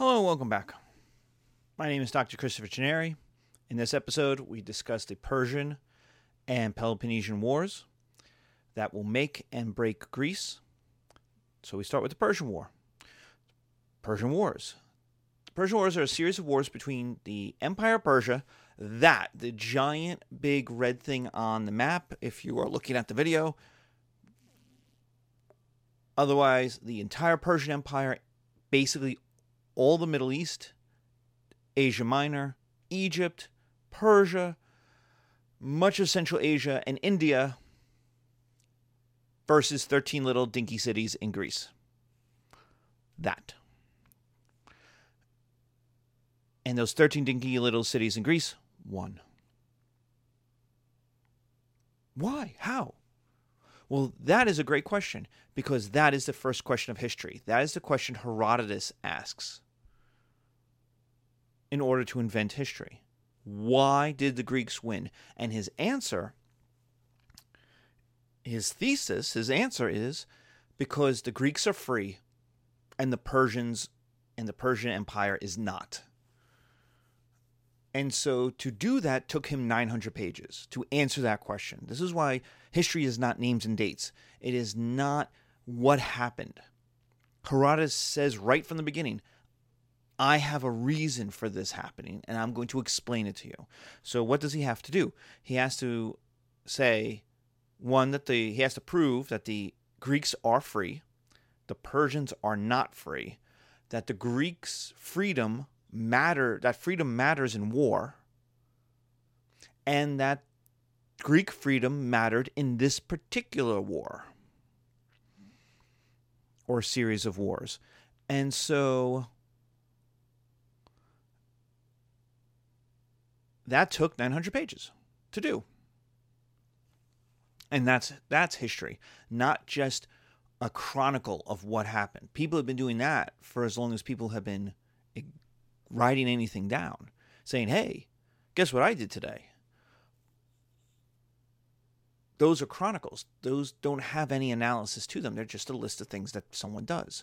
Hello and welcome back. My name is Dr. Christopher Gennari. In this episode, we discuss the Persian and Peloponnesian Wars that will make and break Greece. So we start with the Persian War. Persian Wars. The Persian Wars are a series of wars between the Empire of Persia, the giant big red thing on the map, if you are looking at the video. Otherwise, the entire Persian Empire, basically all the Middle East, Asia Minor, Egypt, Persia, much of Central Asia, and India versus 13 little dinky cities in Greece. And those 13 dinky little cities in Greece won. Why? How? Well, that is a great question, because that is the first question of history. That is the question Herodotus asks in order to invent history. Why did the Greeks win? And his answer, his thesis, his answer is because the Greeks are free and the Persians and the Persian Empire is not. And so to do that took him 900 pages to answer that question. This is why history is not names and dates. It is not what happened. Herodotus says right from the beginning, I have a reason for this happening, and I'm going to explain it to you. So what does he have to do? He has to say, one, that he has to prove that the Greeks are free, the Persians are not free, that the Greeks' freedom matters in war, and that Greek freedom mattered in this particular war or series of wars. And so that took 900 pages to do. And that's history, not just a chronicle of what happened. People have been doing that for as long as people have been writing anything down, saying, hey, guess what I did today? Those are chronicles. Those don't have any analysis to them. They're just a list of things that someone does.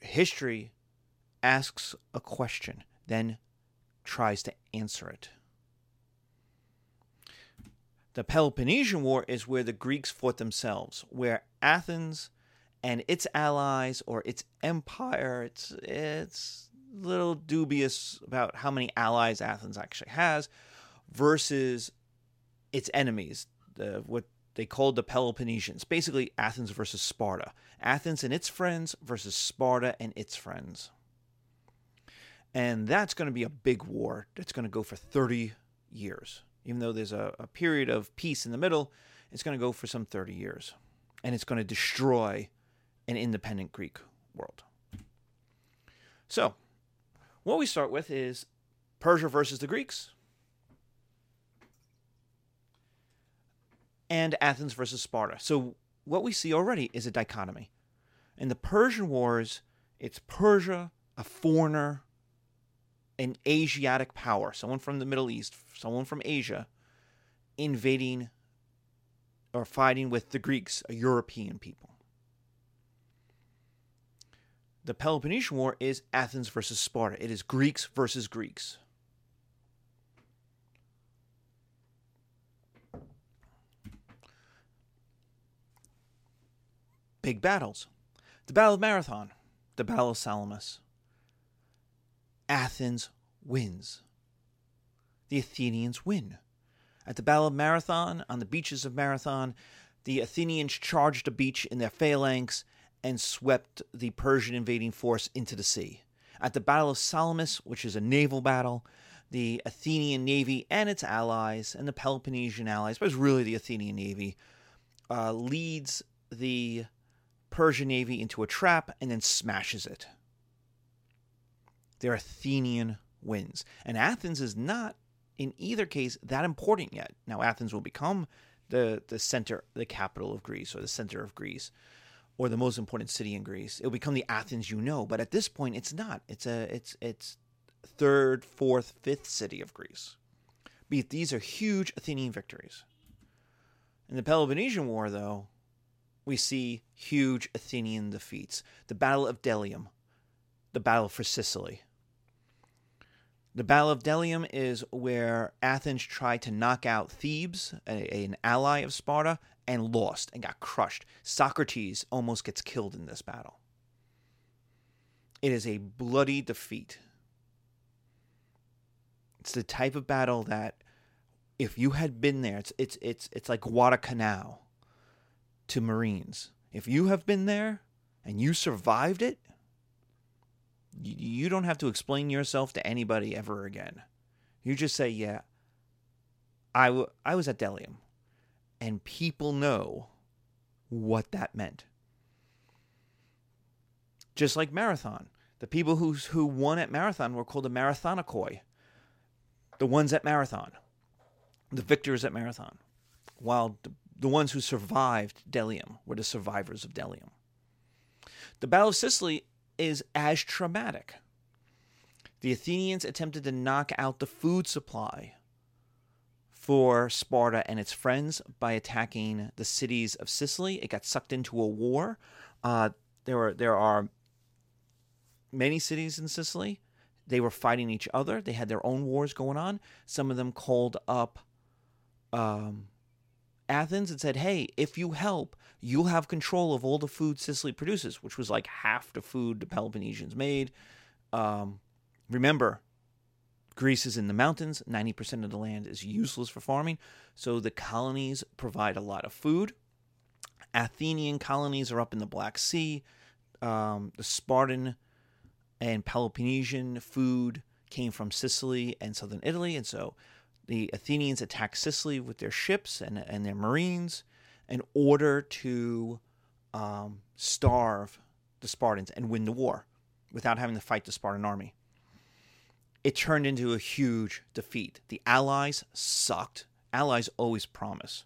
History asks a question, then tries to answer it. The Peloponnesian War is where the Greeks fought themselves, where Athens and its allies or its empire, its little dubious about how many allies Athens actually has versus its enemies, what they called the Peloponnesians. Basically, Athens versus Sparta. Athens and its friends versus Sparta and its friends. And that's going to be a big war that's going to go for 30 years. Even though there's a period of peace in the middle, it's going to go for some 30 years. And it's going to destroy an independent Greek world. So, what we start with is Persia versus the Greeks and Athens versus Sparta. So what we see already is a dichotomy. In the Persian Wars, it's Persia, a foreigner, an Asiatic power, someone from the Middle East, someone from Asia, invading or fighting with the Greeks, a European people. The Peloponnesian War is Athens versus Sparta. It is Greeks versus Greeks. Big battles. The Battle of Marathon. The Battle of Salamis. Athens wins. The Athenians win. At the Battle of Marathon, on the beaches of Marathon, the Athenians charged a beach in their phalanx and swept the Persian invading force into the sea. At the Battle of Salamis, which is a naval battle, the Athenian navy and its allies, and the Peloponnesian allies, but it's really the Athenian navy, leads the Persian navy into a trap and then smashes it. Their Athenian wins. And Athens is not, in either case, that important yet. Now, Athens will become the center, the capital of Greece, or the center of Greece, or the most important city in Greece. It'll become the Athens you know, but at this point it's not. It's third, fourth, fifth city of Greece. But these are huge Athenian victories. In the Peloponnesian War, though, we see huge Athenian defeats. The Battle of Delium. the Battle for Sicily. The Battle of Delium is where Athens tried to knock out Thebes, an ally of Sparta, and lost and got crushed. Socrates almost gets killed in this battle. It is a bloody defeat. It's the type of battle that, if you had been there, it's like Guadalcanal to Marines. If you have been there and you survived it, you don't have to explain yourself to anybody ever again. You just say, yeah, I was at Delium. And people know what that meant. Just like Marathon. The people who won at Marathon were called the Marathonikoi. The ones at Marathon. The victors at Marathon. While the ones who survived Delium were the survivors of Delium. The Battle of Sicily is as traumatic. The Athenians attempted to knock out the food supply for Sparta and its friends by attacking the cities of Sicily. It got sucked into a war. There are many cities in Sicily. They were fighting each other. They had their own wars going on. Some of them called up Athens and said, hey, if you help, you'll have control of all the food Sicily produces, which was like half the food the Peloponnesians made. Remember, Greece is in the mountains. 90% of the land is useless for farming, so the colonies provide a lot of food. Athenian colonies are up in the Black Sea. The Spartan and Peloponnesian food came from Sicily and southern Italy, and so the Athenians attacked Sicily with their ships and their marines in order to starve the Spartans and win the war without having to fight the Spartan army. It turned into a huge defeat. The allies sucked. Allies always promise.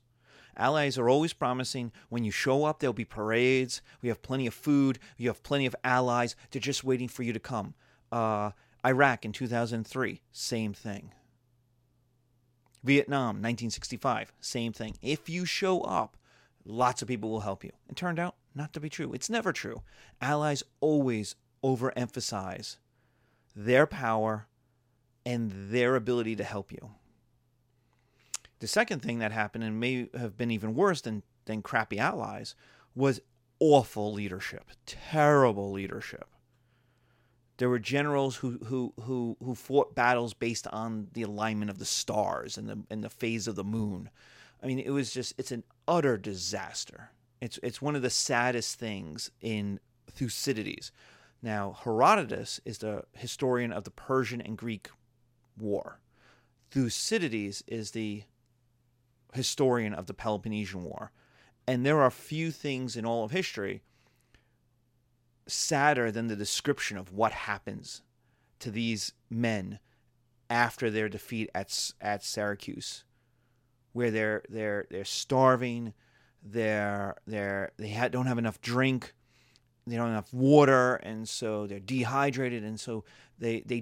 Allies are always promising, when you show up, there'll be parades. We have plenty of food. You have plenty of allies. They're just waiting for you to come. Iraq in 2003, same thing. Vietnam, 1965, same thing. If you show up, lots of people will help you. It turned out not to be true. It's never true. Allies always overemphasize their power and their ability to help you. The second thing that happened, and may have been even worse than crappy allies, was awful leadership, terrible leadership. There were generals who fought battles based on the alignment of the stars and the phase of the moon. I mean, it was just, it's an utter disaster. It's one of the saddest things in Thucydides. Now, Herodotus is the historian of the Persian and Greek War. Thucydides is the historian of the Peloponnesian War. And there are few things in all of history sadder than the description of what happens to these men after their defeat at Syracuse, where they're starving, they don't have enough drink, they don't have enough water, and so they're dehydrated, and so they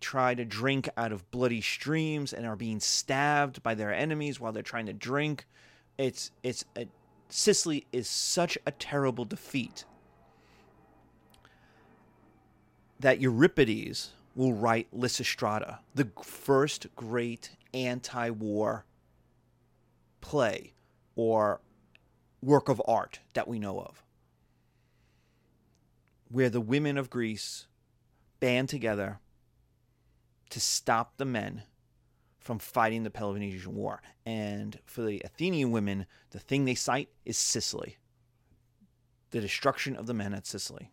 try to drink out of bloody streams and are being stabbed by their enemies while they're trying to drink. Sicily is such a terrible defeat that Euripides will write Lysistrata, the first great anti-war play or work of art that we know of, where the women of Greece band together to stop the men from fighting the Peloponnesian War. And for the Athenian women, the thing they cite is Sicily, the destruction of the men at Sicily.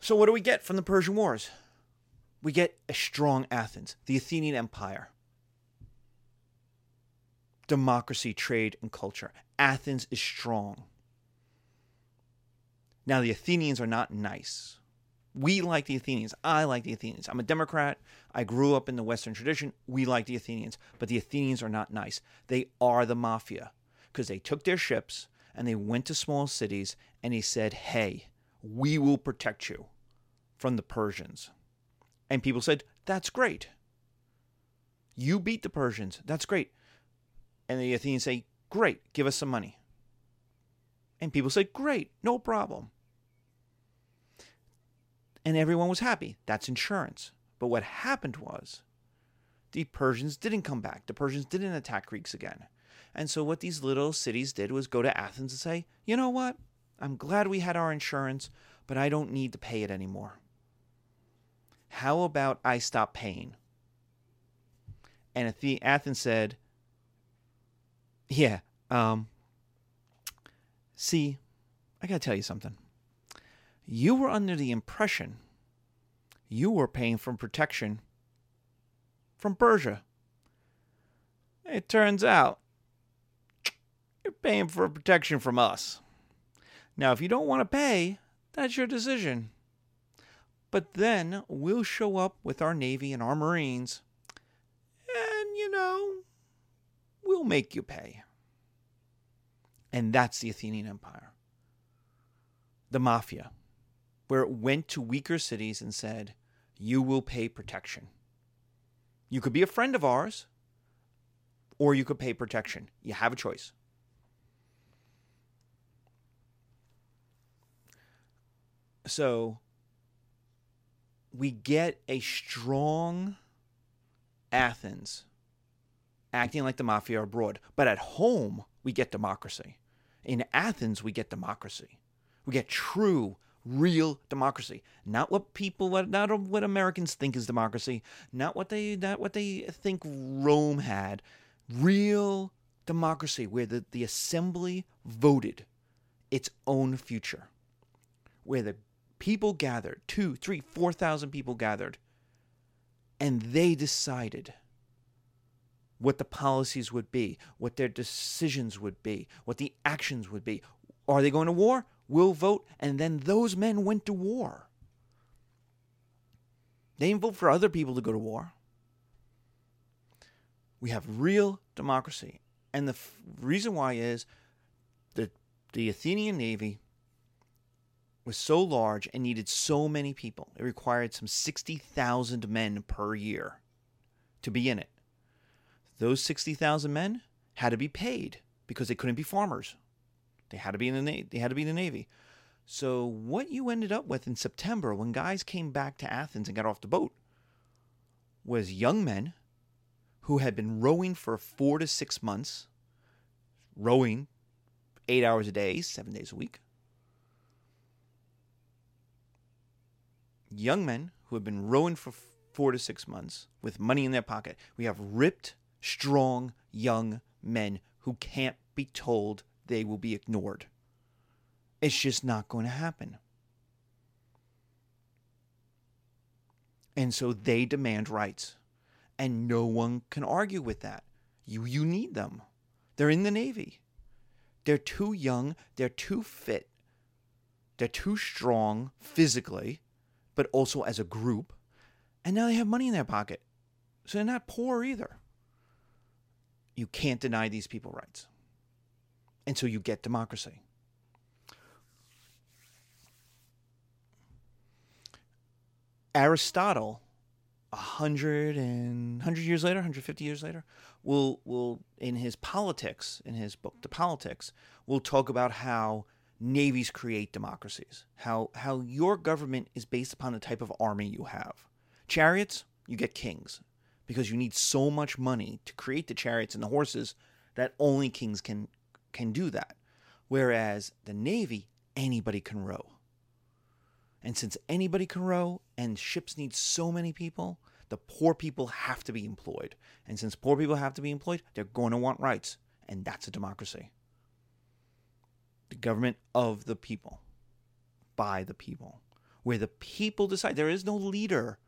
So what do we get from the Persian Wars? We get a strong Athens, the Athenian Empire, democracy, trade, and culture. Athens is strong. Now, the Athenians are not nice. We like the Athenians. I like the Athenians. I'm a Democrat. I grew up in the Western tradition. We like the Athenians. But the Athenians are not nice. They are the mafia, because they took their ships and they went to small cities and they said, hey, we will protect you from the Persians. And people said, that's great. You beat the Persians. That's great. And the Athenians say, great, give us some money. And people say, great, no problem. and everyone was happy. That's insurance. But what happened was the Persians didn't come back. The Persians didn't attack Greeks again. And so what these little cities did was go to Athens and say, you know what? I'm glad we had our insurance, but I don't need to pay it anymore. How about I stop paying? And Athens said, yeah, see, I got to tell you something. You were under the impression you were paying for protection from Persia. It turns out you're paying for protection from us. Now, if you don't want to pay, that's your decision. But then we'll show up with our Navy and our Marines, and, you know, we'll make you pay. And that's the Athenian Empire. The Mafia, where it went to weaker cities and said, you will pay protection. You could be a friend of ours, or you could pay protection. You have a choice. So we get a strong Athens acting like the Mafia abroad. But at home, we get democracy. In Athens, we get democracy. We get true, real democracy. Not what not what Americans think is democracy. Not what they think Rome had. Real democracy where the assembly voted its own future. Where the people gathered, 2,000, 3,000, 4,000 people gathered, and they decided what the policies would be, what their decisions would be, what the actions would be. Are they going to war? We'll vote. And then those men went to war. They didn't vote for other people to go to war. We have real democracy. And the reason why is the Athenian Navy was so large and needed so many people. It required some 60,000 men per year to be in it. Those 60,000 men had to be paid because they couldn't be farmers. They had to be in the Navy. So what you ended up with in September when guys came back to Athens and got off the boat was young men who had been rowing for 4 to 6 months, rowing 8 hours a day, 7 days a week. Young men who have been rowing for 4 to 6 months with money in their pocket. We have ripped, strong, young men who can't be told they will be ignored. It's just not going to happen. And so they demand rights. And no one can argue with that. You need them. They're in the Navy. They're too young. They're too fit. They're too strong physically, but also as a group. And now they have money in their pocket. So they're not poor either. You can't deny these people rights. And so you get democracy. Aristotle, 150 years later, will in his Politics, in his book, The Politics, will talk about how navies create democracies, how your government is based upon the type of army you have. Chariots, you get kings, because you need so much money to create the chariots and the horses that only kings can do that. Whereas the Navy, anybody can row. And since anybody can row and ships need so many people, the poor people have to be employed. And since poor people have to be employed, they're going to want rights. And that's a democracy. The government of the people, by the people, where the people decide. There is no leader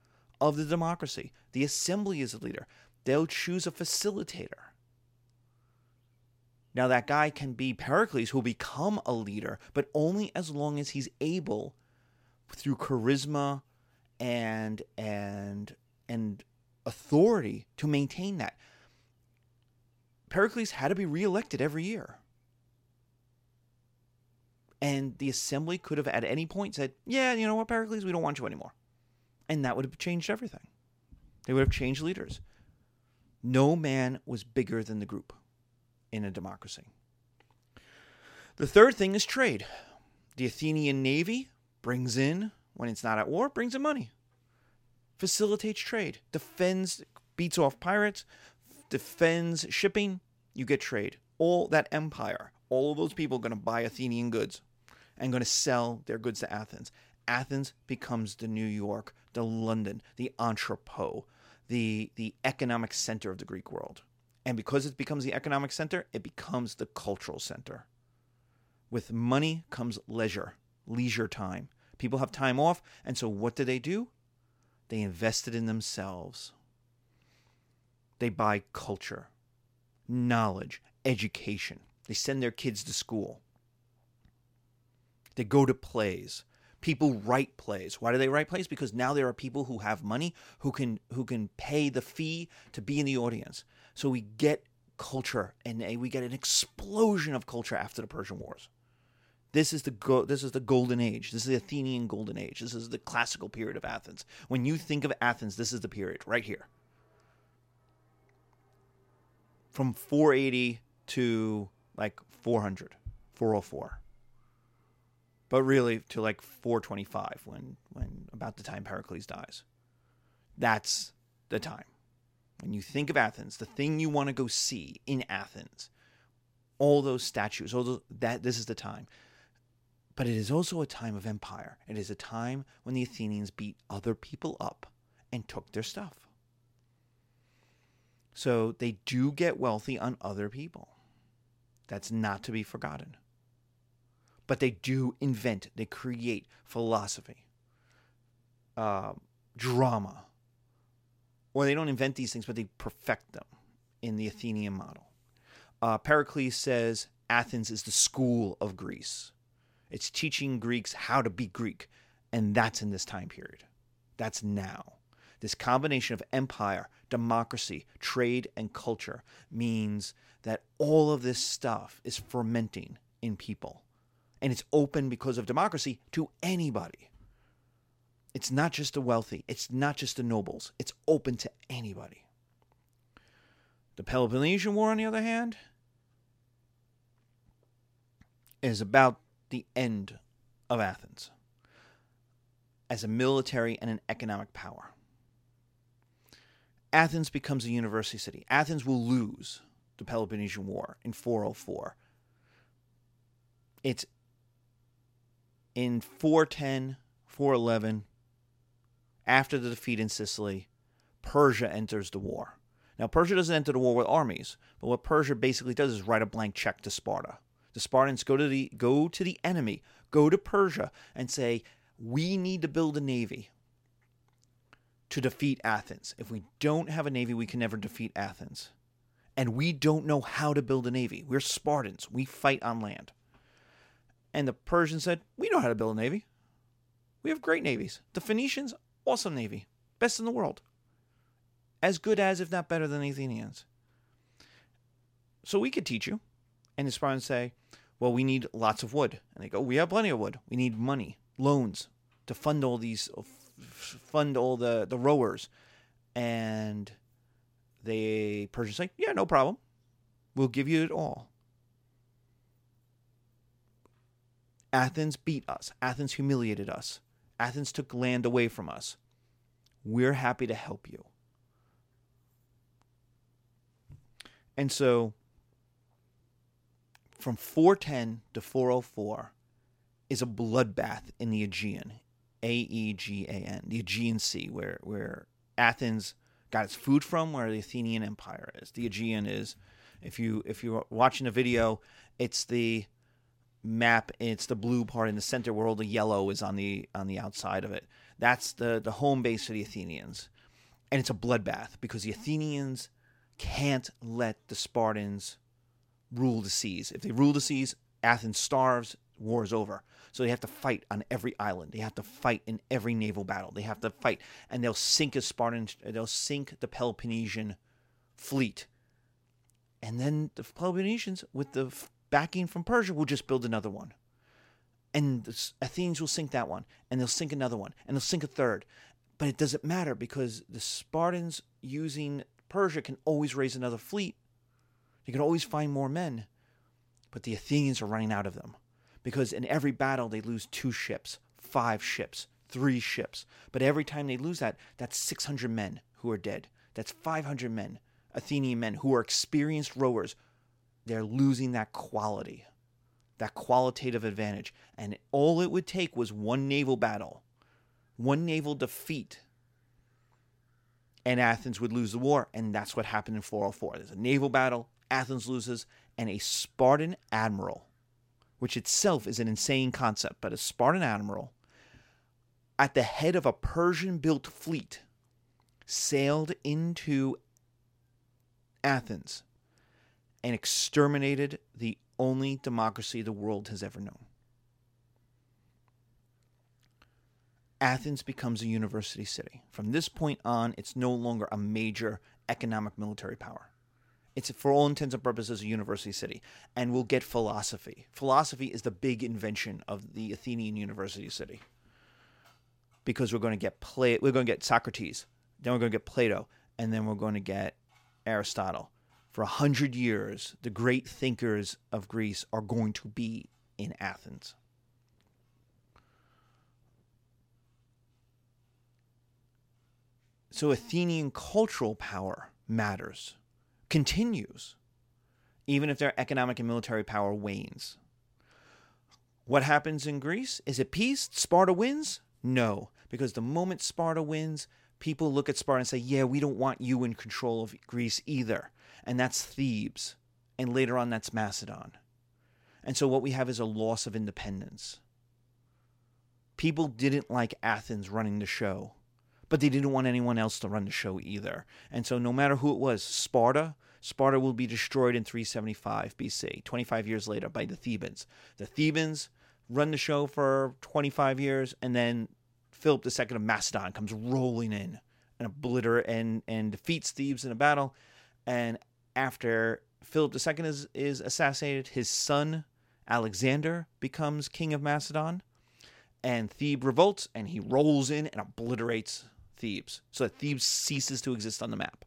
of the democracy. The assembly is the leader. They'll choose a facilitator. Now that guy can be Pericles, who'll become a leader, but only as long as he's able, through charisma and authority, to maintain that. Pericles had to be reelected every year. And the assembly could have at any point said, yeah, you know what, Pericles, we don't want you anymore. And that would have changed everything. They would have changed leaders. No man was bigger than the group in a democracy. The third thing is trade. The Athenian Navy brings in when it's not at war, brings in money, facilitates trade, defends, beats off pirates, defends shipping, you get trade. All that empire, all of those people are going to buy Athenian goods and going to sell their goods to Athens. Athens becomes the New York, the London, the entrepot, the economic center of the Greek world. And because it becomes the economic center, it becomes the cultural center. With money comes leisure time. People have time off, and so what do? They invested in themselves. They buy culture, knowledge, education. They send their kids to school. They go to plays. People write plays. Why do they write plays? Because now there are people who have money who can pay the fee to be in the audience. So we get culture, and we get an explosion of culture after the Persian Wars. This is the golden age. This is the Athenian golden age. This is the classical period of Athens. When you think of Athens, this is the period right here. From 480 to like 400, 404. But really to like 425 when about the time Pericles dies. That's the time. When you think of Athens, the thing you want to go see in Athens, all those statues, this is the time. But it is also a time of empire. It is a time when the Athenians beat other people up and took their stuff. So they do get wealthy on other people. That's not to be forgotten. But they do invent, they create philosophy, drama. Or they don't invent these things, but they perfect them in the Athenian model. Pericles says Athens is the school of Greece. It's teaching Greeks how to be Greek. And that's in this time period. That's now. This combination of empire, democracy, trade, and culture means that all of this stuff is fermenting in people. And it's open because of democracy to anybody. It's not just the wealthy. It's not just the nobles. It's open to anybody. The Peloponnesian War, on the other hand, is about the end of Athens as a military and an economic power. Athens becomes a university city. Athens will lose the Peloponnesian War in 404. It's in 410, 411, after the defeat in Sicily, Persia enters the war. Now, Persia doesn't enter the war with armies, but what Persia basically does is write a blank check to Sparta. The Spartans go to the enemy, go to Persia, and say, we need to build a navy to defeat Athens. If we don't have a navy, we can never defeat Athens. And we don't know how to build a navy. We're Spartans. We fight on land. And the Persians said, we know how to build a navy. We have great navies. The Phoenicians, awesome navy. Best in the world. As good as, if not better than, the Athenians. So we could teach you. And the Spartans say, well, we need lots of wood. And they go, we have plenty of wood. We need money, loans, to fund all the rowers. And the Persians say, yeah, no problem. We'll give you it all. Athens beat us. Athens humiliated us. Athens took land away from us. We're happy to help you. And so from 410 to 404 is a bloodbath in the Aegean, A-E-G-A-N, the Aegean Sea, where Athens got its food from, where the Athenian Empire is. The Aegean is, if you're watching a video, it's the map, it's the blue part in the center where all the yellow is on the outside of it. That's the home base for the Athenians. And it's a bloodbath because the Athenians can't let the Spartans rule the seas. If they rule the seas, Athens starves, war is over. So they have to fight on every island. They have to fight in every naval battle. They have to fight, and they'll sink the Peloponnesian fleet. And then the Peloponnesians, with the backing from Persia, will just build another one. And the Athenians will sink that one, and they'll sink another one, and they'll sink a third. But it doesn't matter because the Spartans using Persia can always raise another fleet. You can always find more men. But the Athenians are running out of them because in every battle they lose 2 ships, 5 ships, 3 ships. But every time they lose that, that's 600 men who are dead. That's 500 men, Athenian men, who are experienced rowers. They're losing that quality, that qualitative advantage. And all it would take was one naval battle, one naval defeat, and Athens would lose the war. And that's what happened in 404. There's a naval battle, Athens loses, and a Spartan admiral, which itself is an insane concept, but a Spartan admiral at the head of a Persian-built fleet sailed into Athens and exterminated the only democracy the world has ever known. Athens becomes a university city. From this point on, it's no longer a major economic military power. It's, for all intents and purposes, a university city. And we'll get philosophy. Philosophy is the big invention of the Athenian university city. Because we're going to get Socrates, then we're going to get Plato, and then we're going to get Aristotle. For 100 years, the great thinkers of Greece are going to be in Athens. So Athenian cultural power matters, continues, even if their economic and military power wanes. What happens in Greece? Is it peace? Sparta wins? No, because the moment Sparta wins, people look at Sparta and say, yeah, we don't want you in control of Greece either. And that's Thebes. And later on, that's Macedon. And so what we have is a loss of independence. People didn't like Athens running the show, but they didn't want anyone else to run the show either. And so no matter who it was, Sparta will be destroyed in 375 BC, 25 years later, by the Thebans. The Thebans run the show for 25 years, and then Philip II of Macedon comes rolling in and and defeats Thebes in a battle. And after Philip II is assassinated, his son Alexander becomes king of Macedon, and Thebes revolts, and he rolls in and obliterates Thebes, so that Thebes ceases to exist on the map.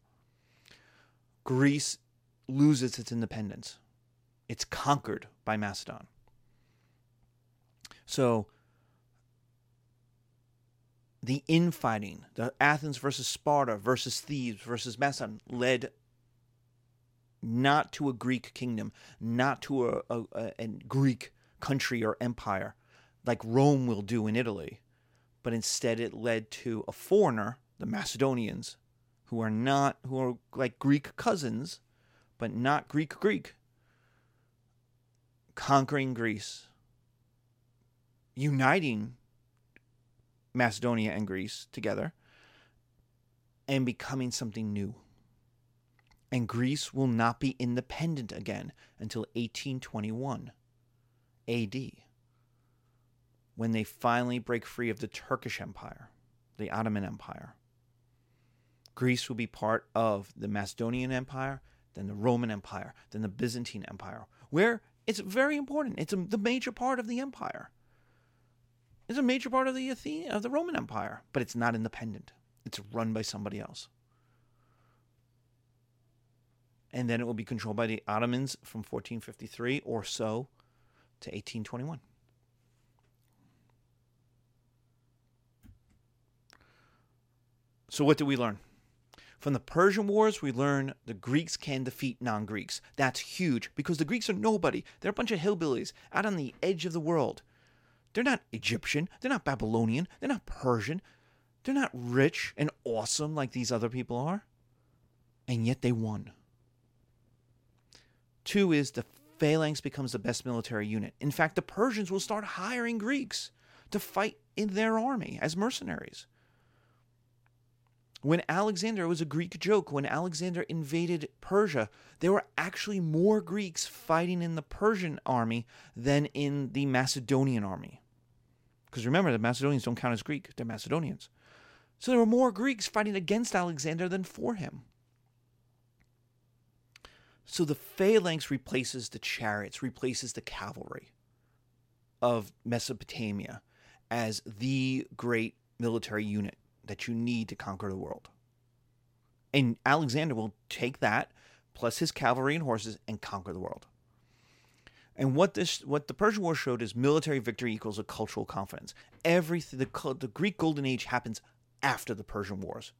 Greece loses its independence. It's conquered by Macedon. So the infighting, the Athens versus Sparta versus Thebes versus Macedon, led not to a Greek kingdom, not to a Greek country or empire like Rome will do in Italy, but instead it led to a foreigner, the Macedonians, who are like Greek cousins, but not Greek, conquering Greece, uniting Macedonia and Greece together, and becoming something new. And Greece will not be independent again until 1821 AD, when they finally break free of the Turkish Empire, the Ottoman Empire. Greece will be part of the Macedonian Empire, then the Roman Empire, then the Byzantine Empire, where it's very important. It's the major part of the empire. It's a major part of the Roman Empire, but it's not independent. It's run by somebody else. And then it will be controlled by the Ottomans from 1453 or so to 1821. So what did we learn? From the Persian Wars, we learn the Greeks can defeat non-Greeks. That's huge, because the Greeks are nobody. They're a bunch of hillbillies out on the edge of the world. They're not Egyptian. They're not Babylonian. They're not Persian. They're not rich and awesome like these other people are. And yet they won. 2 is the phalanx becomes the best military unit. In fact, the Persians will start hiring Greeks to fight in their army as mercenaries. When Alexander, it was a Greek joke, when Alexander invaded Persia, there were actually more Greeks fighting in the Persian army than in the Macedonian army. Because remember, the Macedonians don't count as Greek, they're Macedonians. So there were more Greeks fighting against Alexander than for him. So the phalanx replaces the chariots, replaces the cavalry of Mesopotamia as the great military unit that you need to conquer the world. And Alexander will take that, plus his cavalry and horses, and conquer the world. And what the Persian War showed is military victory equals a cultural confidence. The Greek Golden Age happens after the Persian Wars.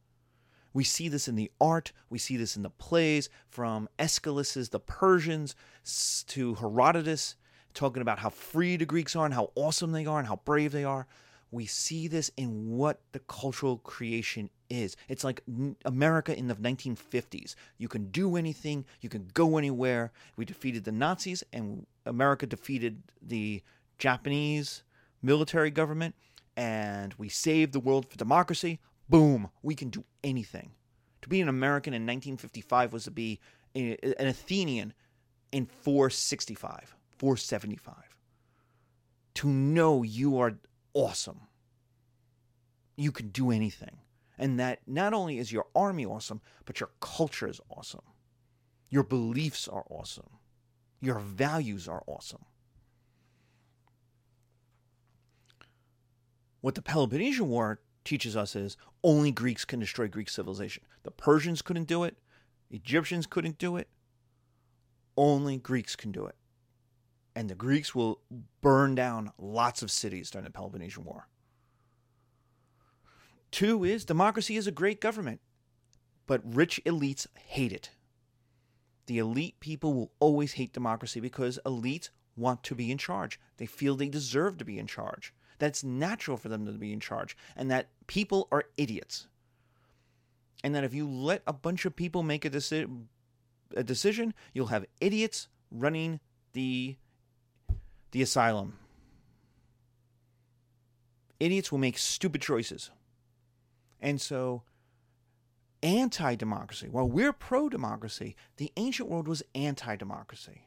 We see this in the art. We see this in the plays, from Aeschylus's The Persians to Herodotus, talking about how free the Greeks are and how awesome they are and how brave they are. We see this in what the cultural creation is. It's like America in the 1950s. You can do anything. You can go anywhere. We defeated the Nazis, and America defeated the Japanese military government, and we saved the world for democracy. Boom. We can do anything. To be an American in 1955 was to be an Athenian in 465, 475. To know you are awesome. You can do anything. And that not only is your army awesome, but your culture is awesome. Your beliefs are awesome. Your values are awesome. What the Peloponnesian War teaches us is only Greeks can destroy Greek civilization. The Persians couldn't do it. Egyptians couldn't do it. Only Greeks can do it. And the Greeks will burn down lots of cities during the Peloponnesian War. 2 is democracy is a great government, but rich elites hate it. The elite people will always hate democracy because elites want to be in charge. They feel they deserve to be in charge. That's natural for them to be in charge, and that people are idiots. And that if you let a bunch of people make a decision, you'll have idiots running the asylum. Idiots will make stupid choices. And so anti-democracy, while we're pro-democracy, the ancient world was anti-democracy.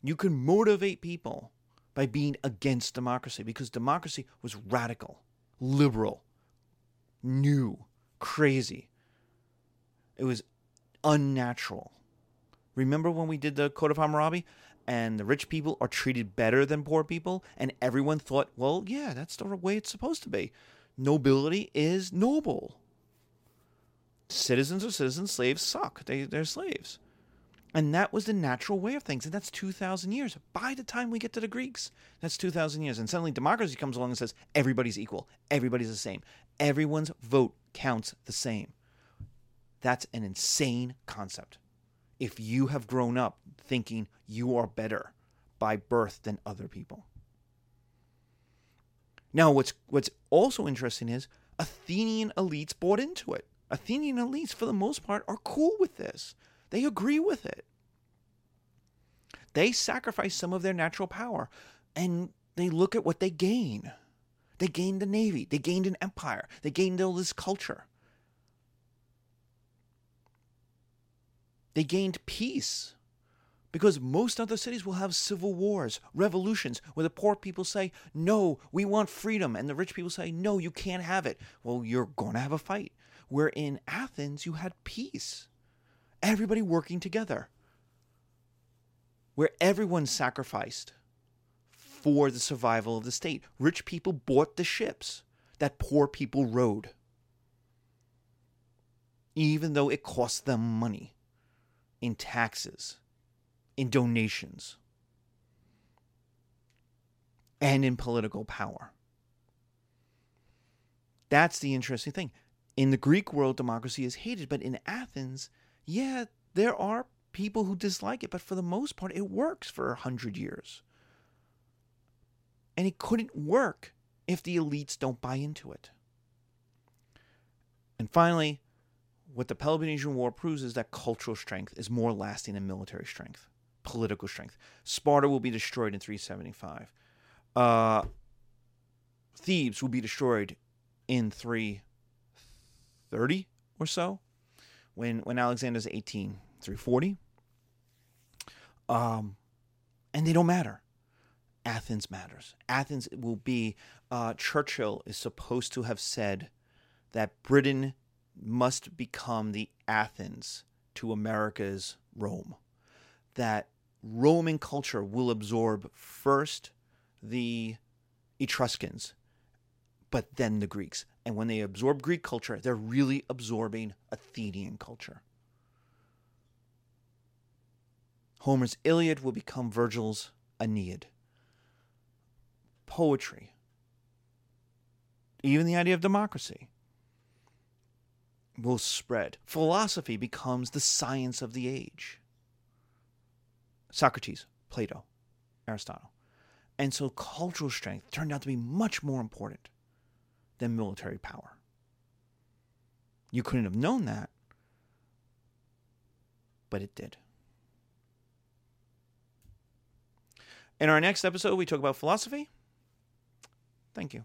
You can motivate people by being against democracy because democracy was radical, liberal, new, crazy. It was unnatural. Remember when we did the Code of Hammurabi? And the rich people are treated better than poor people, and everyone thought, well, yeah, that's the way it's supposed to be. Nobility is noble. Citizens are citizens. Slaves suck. They're slaves. And that was the natural way of things, and that's 2,000 years. By the time we get to the Greeks, that's 2,000 years. And suddenly democracy comes along and says, everybody's equal. Everybody's the same. Everyone's vote counts the same. That's an insane concept. If you have grown up thinking you are better by birth than other people. Now, what's also interesting is Athenian elites bought into it. Athenian elites, for the most part, are cool with this. They agree with it. They sacrifice some of their natural power, and they look at what they gain. They gained a navy. They gained an empire. They gained all this culture. They gained peace because most other cities will have civil wars, revolutions, where the poor people say, no, we want freedom. And the rich people say, no, you can't have it. Well, you're going to have a fight. Where in Athens, you had peace. Everybody working together. Where everyone sacrificed for the survival of the state. Rich people bought the ships that poor people rowed, even though it cost them money. In taxes, in donations, and in political power. That's the interesting thing. In the Greek world, democracy is hated, but in Athens, yeah, there are people who dislike it, but for the most part, it works for 100 years. And it couldn't work if the elites don't buy into it. And finally, what the Peloponnesian War proves is that cultural strength is more lasting than military strength, political strength. Sparta will be destroyed in 375. Thebes will be destroyed in 330 or so, when Alexander's 18, 340. And they don't matter. Athens matters. Athens will be, Churchill is supposed to have said that Britain must become the Athens to America's Rome. That Roman culture will absorb first the Etruscans, but then the Greeks. And when they absorb Greek culture, they're really absorbing Athenian culture. Homer's Iliad will become Virgil's Aeneid. Poetry. Even the idea of democracy will spread. Philosophy becomes the science of the age. Socrates, Plato, Aristotle. And so cultural strength turned out to be much more important than military power. You couldn't have known that, but it did. In our next episode, we talk about philosophy. Thank you.